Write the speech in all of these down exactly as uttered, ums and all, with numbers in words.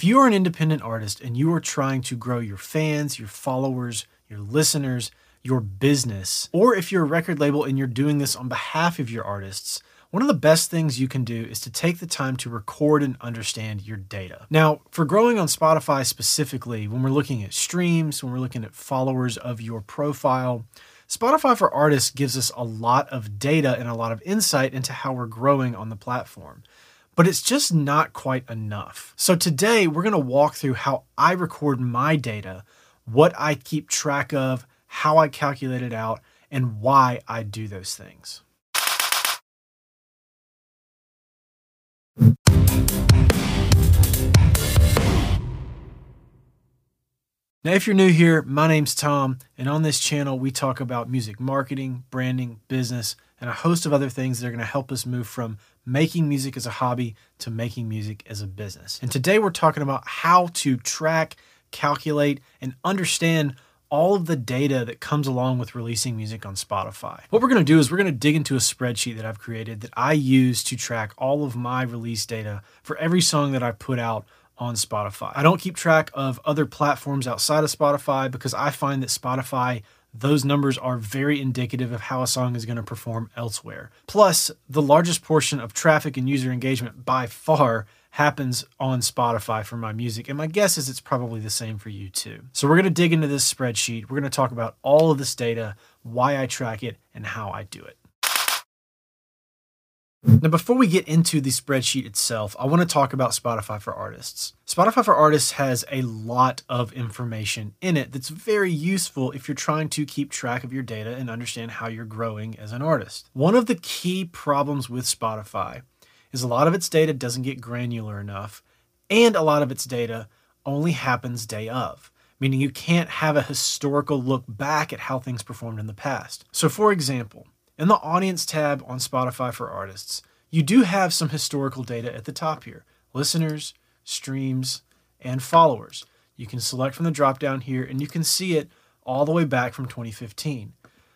If you are an independent artist and you are trying to grow your fans, your followers, your listeners, your business, or if you're a record label and you're doing this on behalf of your artists, one of the best things you can do is to take the time to record and understand your data. Now, for growing on Spotify specifically, when we're looking at streams, when we're looking at followers of your profile, Spotify for Artists gives us a lot of data and a lot of insight into how we're growing on the platform. But it's just not quite enough. So today, we're going to walk through how I record my data, what I keep track of, how I calculate it out, and why I do those things. Now, if you're new here, my name's Tom, and on this channel, we talk about music marketing, branding, business, and a host of other things that are going to help us move from making music as a hobby to making music as a business. And today we're talking about how to track, calculate, and understand all of the data that comes along with releasing music on Spotify. What we're going to do is we're going to dig into a spreadsheet that I've created that I use to track all of my release data for every song that I put out on Spotify. I don't keep track of other platforms outside of Spotify because I find that Spotify, those numbers are very indicative of how a song is going to perform elsewhere. Plus, the largest portion of traffic and user engagement by far happens on Spotify for my music, and my guess is it's probably the same for you too. So we're going to dig into this spreadsheet. We're going to talk about all of this data, why I track it, and how I do it. Now, before we get into the spreadsheet itself, I want to talk about Spotify for Artists. Spotify for Artists has a lot of information in it that's very useful if you're trying to keep track of your data and understand how you're growing as an artist. One of the key problems with Spotify is a lot of its data doesn't get granular enough, and a lot of its data only happens day of, meaning you can't have a historical look back at how things performed in the past. So for example, in the Audience tab on Spotify for Artists, you do have some historical data at the top here: listeners, streams, and followers. You can select from the drop-down here, and you can see it all the way back from twenty fifteen.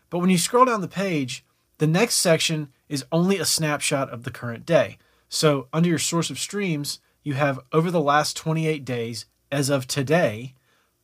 But when you scroll down the page, the next section is only a snapshot of the current day. So under your source of streams, you have over the last twenty-eight days, as of today,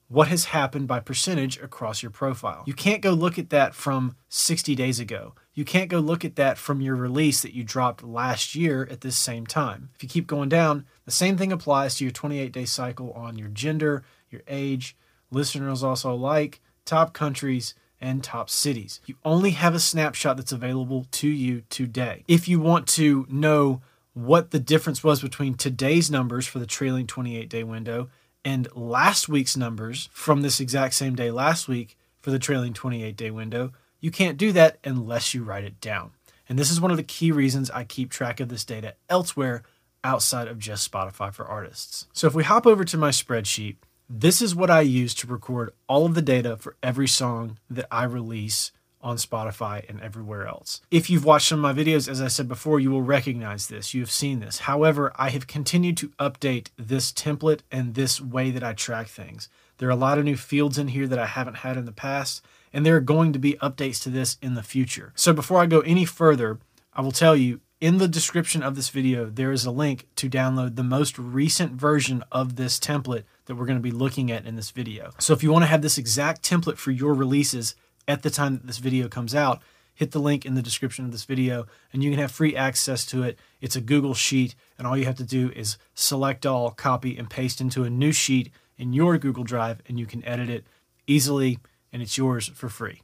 what has happened by percentage across your profile. You can't go look at that from sixty days ago. You can't go look at that from your release that you dropped last year at this same time. If you keep going down, the same thing applies to your twenty-eight day cycle on your gender, your age, listeners also like, top countries, and top cities. You only have a snapshot that's available to you today. If you want to know what the difference was between today's numbers for the trailing twenty-eight day window and last week's numbers from this exact same day last week for the trailing twenty-eight day window, you can't do that unless you write it down. And this is one of the key reasons I keep track of this data elsewhere outside of just Spotify for Artists. So if we hop over to my spreadsheet, this is what I use to record all of the data for every song that I release on Spotify and everywhere else. If you've watched some of my videos, as I said before, you will recognize this. You have seen this. However, I have continued to update this template and this way that I track things. There are a lot of new fields in here that I haven't had in the past, and there are going to be updates to this in the future. So before I go any further, I will tell you, in the description of this video, there is a link to download the most recent version of this template that we're going to be looking at in this video. So if you want to have this exact template for your releases at the time that this video comes out, hit the link in the description of this video and you can have free access to it. It's a Google sheet, and all you have to do is select all, copy, and paste into a new sheet in your Google Drive, and you can edit it easily, and it's yours for free.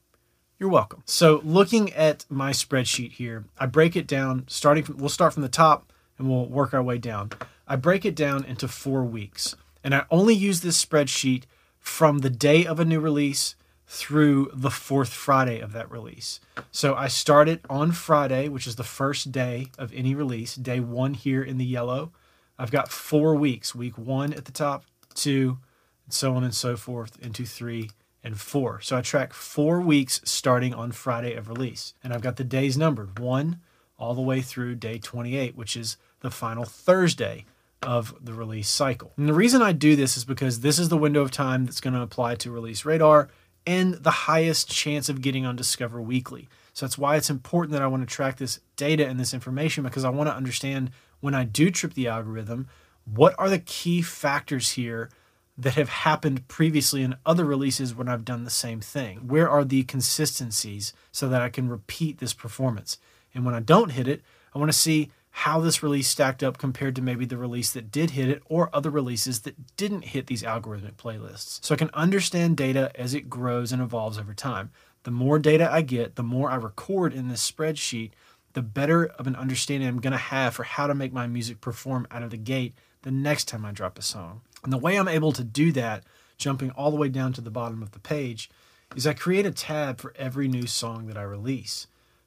You're welcome. So looking at my spreadsheet here, I break it down, starting from, we'll start from the top and we'll work our way down. I break it down into four weeks. And I only use this spreadsheet from the day of a new release through the fourth Friday of that release. So I start it on Friday, which is the first day of any release, day one here in the yellow. I've got four weeks, week one at the top, two, and so on and so forth, into three, and four. So I track four weeks starting on Friday of release. And I've got the days numbered, one all the way through day twenty-eight, which is the final Thursday of the release cycle. And the reason I do this is because this is the window of time that's going to apply to Release Radar and the highest chance of getting on Discover Weekly. So that's why it's important that I want to track this data and this information, because I want to understand when I do trip the algorithm, what are the key factors here that have happened previously in other releases when I've done the same thing? Where are the consistencies so that I can repeat this performance? And when I don't hit it, I want to see how this release stacked up compared to maybe the release that did hit it or other releases that didn't hit these algorithmic playlists. So I can understand data as it grows and evolves over time. The more data I get, the more I record in this spreadsheet, the better of an understanding I'm going to have for how to make my music perform out of the gate the next time I drop a song. And the way I'm able to do that, jumping all the way down to the bottom of the page, is I create a tab for every new song that I release.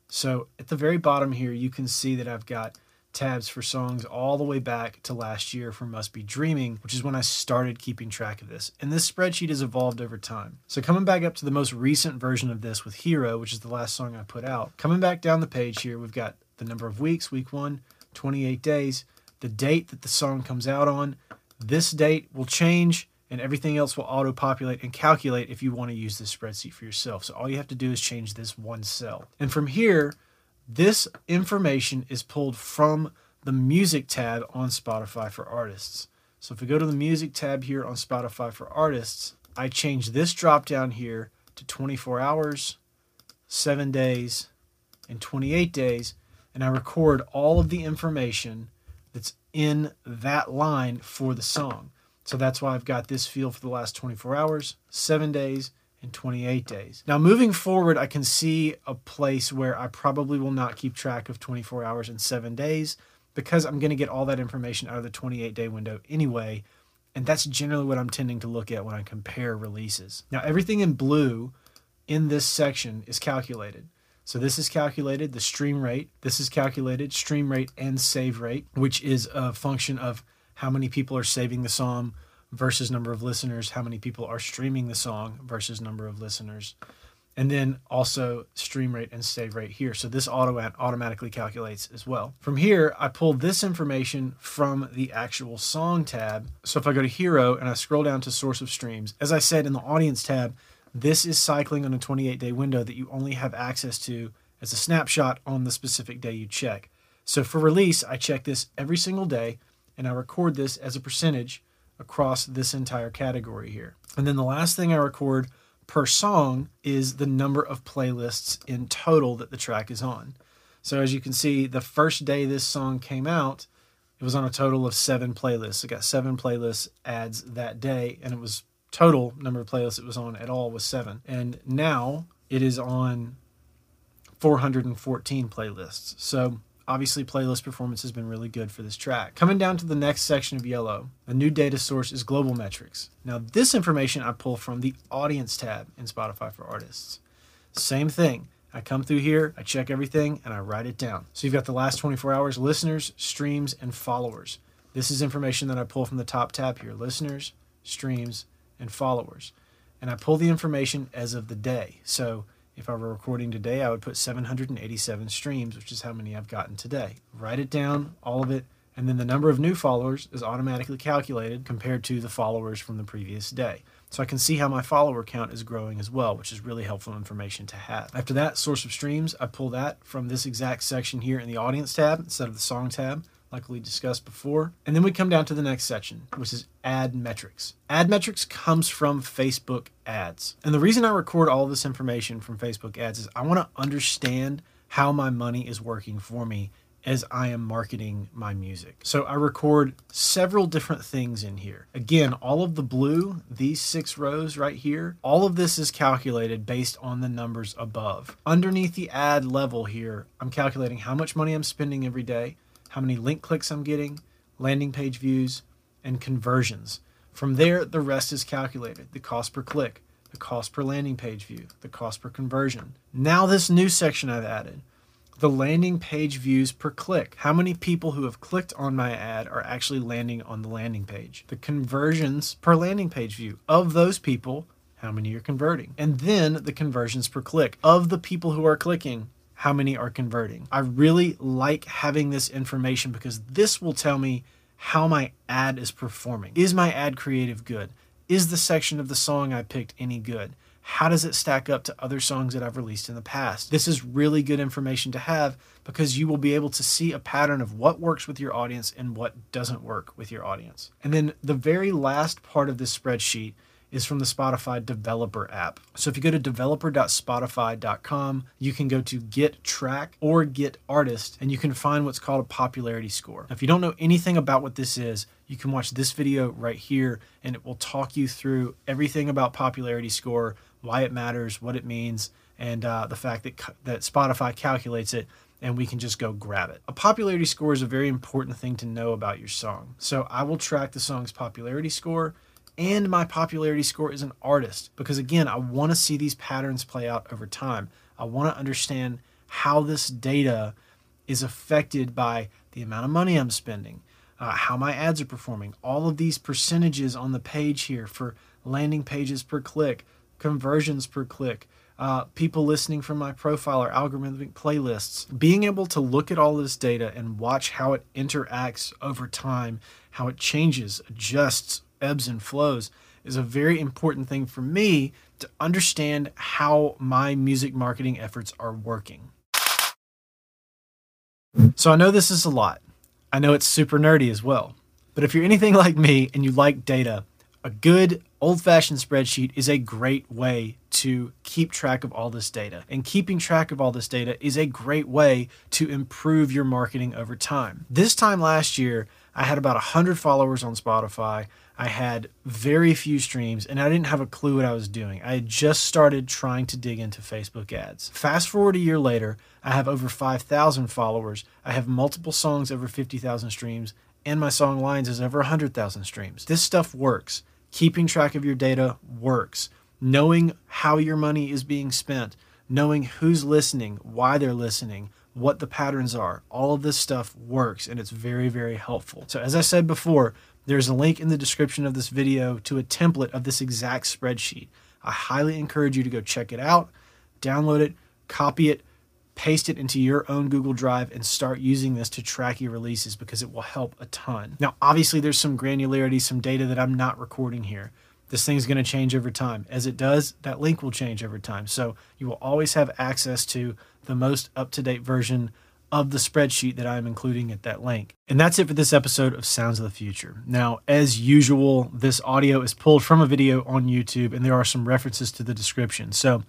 So at the very bottom here, you can see that I've got tabs for songs all the way back to last year for Must Be Dreaming, which is when I started keeping track of this. And this spreadsheet has evolved over time. So coming back up to the most recent version of this with Hero, which is the last song I put out, coming back down the page here, we've got the number of weeks, week one, twenty-eight days, the date that the song comes out on. This date will change and everything else will auto-populate and calculate if you want to use this spreadsheet for yourself. So all you have to do is change this one cell. And from here, this information is pulled from the music tab on Spotify for Artists. So if we go to the music tab here on Spotify for Artists, I change this drop down here to twenty-four hours, seven days, and twenty-eight days, and I record all of the information that's in that line for the song. So that's why I've got this field for the last twenty-four hours, seven days, in twenty-eight days. Now moving forward, I can see a place where I probably will not keep track of twenty-four hours and seven days because I'm going to get all that information out of the twenty-eight day window anyway. And that's generally what I'm tending to look at when I compare releases. Now everything in blue in this section is calculated. So this is calculated, the stream rate. This is calculated, stream rate and save rate, which is a function of how many people are saving the song versus number of listeners, how many people are streaming the song versus number of listeners, and then also stream rate and save rate here. So this auto automatically calculates as well. From here, I pull this information from the actual song tab. So if I go to Hero and I scroll down to source of streams, as I said in the audience tab, this is cycling on a twenty-eight day window that you only have access to as a snapshot on the specific day you check. So for release, I check this every single day and I record this as a percentage across this entire category here. And then the last thing I record per song is the number of playlists in total that the track is on. So as you can see, the first day this song came out, it was on a total of seven playlists. It got seven playlists ads that day, and it was total number of playlists it was on at all was seven. And now it is on four hundred fourteen playlists. So obviously, playlist performance has been really good for this track. Coming down to the next section of yellow, the new data source is global metrics. Now, this information I pull from the audience tab in Spotify for Artists. Same thing. I come through here, I check everything, and I write it down. So you've got the last twenty-four hours, listeners, streams, and followers. This is information that I pull from the top tab here, listeners, streams, and followers. And I pull the information as of the day. So if I were recording today, I would put seven hundred eighty-seven streams, which is how many I've gotten today. Write it down, all of it, and then the number of new followers is automatically calculated compared to the followers from the previous day. So I can see how my follower count is growing as well, which is really helpful information to have. After that, source of streams, I pull that from this exact section here in the audience tab instead of the song tab, like we discussed before. And then we come down to the next section, which is ad metrics. Ad metrics comes from Facebook ads. And the reason I record all this information from Facebook ads is I want to understand how my money is working for me as I am marketing my music. So I record several different things in here. Again, all of the blue, these six rows right here, all of this is calculated based on the numbers above. Underneath the ad level here, I'm calculating how much money I'm spending every day, how many link clicks I'm getting, landing page views, and conversions. From there, the rest is calculated. The cost per click, the cost per landing page view, the cost per conversion. Now this new section I've added, the landing page views per click. How many people who have clicked on my ad are actually landing on the landing page? The conversions per landing page view. Of those people, how many are converting? And then the conversions per click. Of the people who are clicking, how many are converting? I really like having this information because this will tell me how my ad is performing. Is my ad creative good? Is the section of the song I picked any good? how does it stack up to other songs that I've released in the past? This is really good information to have because you will be able to see a pattern of what works with your audience and what doesn't work with your audience. And then the very last part of this spreadsheet is from the Spotify developer app. So if you go to developer dot spotify dot com, you can go to Get Track or Get Artist, and you can find what's called a popularity score. Now, if you don't know anything about what this is, you can watch this video right here, and it will talk you through everything about popularity score, why it matters, what it means, and uh, the fact that, that Spotify calculates it, and we can just go grab it. A popularity score is a very important thing to know about your song. So I will track the song's popularity score and my popularity score as an artist, because again, I want to see these patterns play out over time. I want to understand how this data is affected by the amount of money I'm spending, uh, how my ads are performing, all of these percentages on the page here for landing pages per click, conversions per click, uh, people listening from my profile or algorithmic playlists. Being able to look at all this data and watch how it interacts over time, how it changes, adjusts, ebbs and flows is a very important thing for me to understand how my music marketing efforts are working. So I know this is a lot. I know it's super nerdy as well, but if you're anything like me and you like data, a good old-fashioned spreadsheet is a great way to keep track of all this data. And keeping track of all this data is a great way to improve your marketing over time. This time last year, I had about one hundred followers on Spotify. I had very few streams, and I didn't have a clue what I was doing. I had just started trying to dig into Facebook ads. Fast forward a year later, I have over five thousand followers. I have multiple songs over fifty thousand streams, and my song Lines is over one hundred thousand streams. This stuff works. Keeping track of your data works. Knowing how your money is being spent, knowing who's listening, why they're listening, what the patterns are, all of this stuff works, and it's very, very helpful. So as I said before, there's a link in the description of this video to a template of this exact spreadsheet. I highly encourage you to go check it out, download it, copy it, paste it into your own Google Drive, and start using this to track your releases because it will help a ton. Now, obviously there's some granularity, some data that I'm not recording here. This thing's going to change over time. As it does, that link will change over time. So you will always have access to the most up-to-date version of the spreadsheet that I'm including at that link. And that's it for this episode of Sounds of the Future. Now, as usual, this audio is pulled from a video on YouTube, and there are some references to the description. So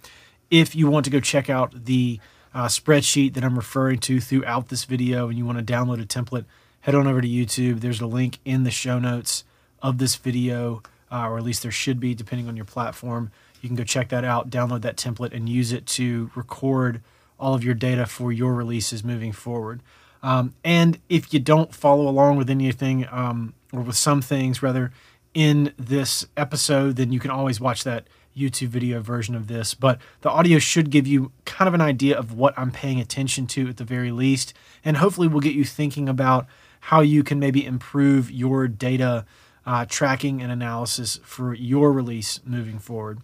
if you want to go check out the uh, spreadsheet that I'm referring to throughout this video and you want to download a template, head on over to YouTube. There's a link in the show notes of this video. Uh, or at least there should be, depending on your platform. You can go check that out, download that template, and use it to record all of your data for your releases moving forward. Um, and if you don't follow along with anything, um, or with some things rather, in this episode, then you can always watch that YouTube video version of this. But the audio should give you kind of an idea of what I'm paying attention to at the very least, and hopefully will get you thinking about how you can maybe improve your data Uh, tracking and analysis for your release moving forward.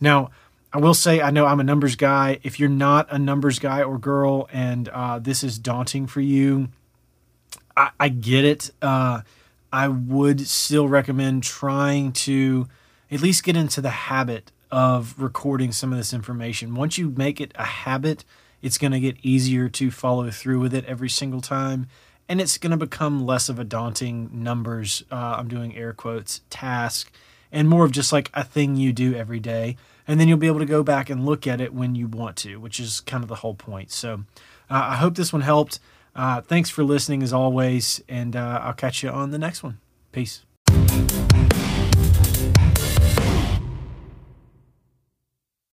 Now, I will say, I know I'm a numbers guy. If you're not a numbers guy or girl and uh, this is daunting for you, I, I get it. Uh, I would still recommend trying to at least get into the habit of recording some of this information. Once you make it a habit, it's going to get easier to follow through with it every single time. And it's going to become less of a daunting numbers, uh, I'm doing air quotes, task, and more of just like a thing you do every day. And then you'll be able to go back and look at it when you want to, which is kind of the whole point. So uh, I hope this one helped. Uh, thanks for listening as always, and uh, I'll catch you on the next one. Peace.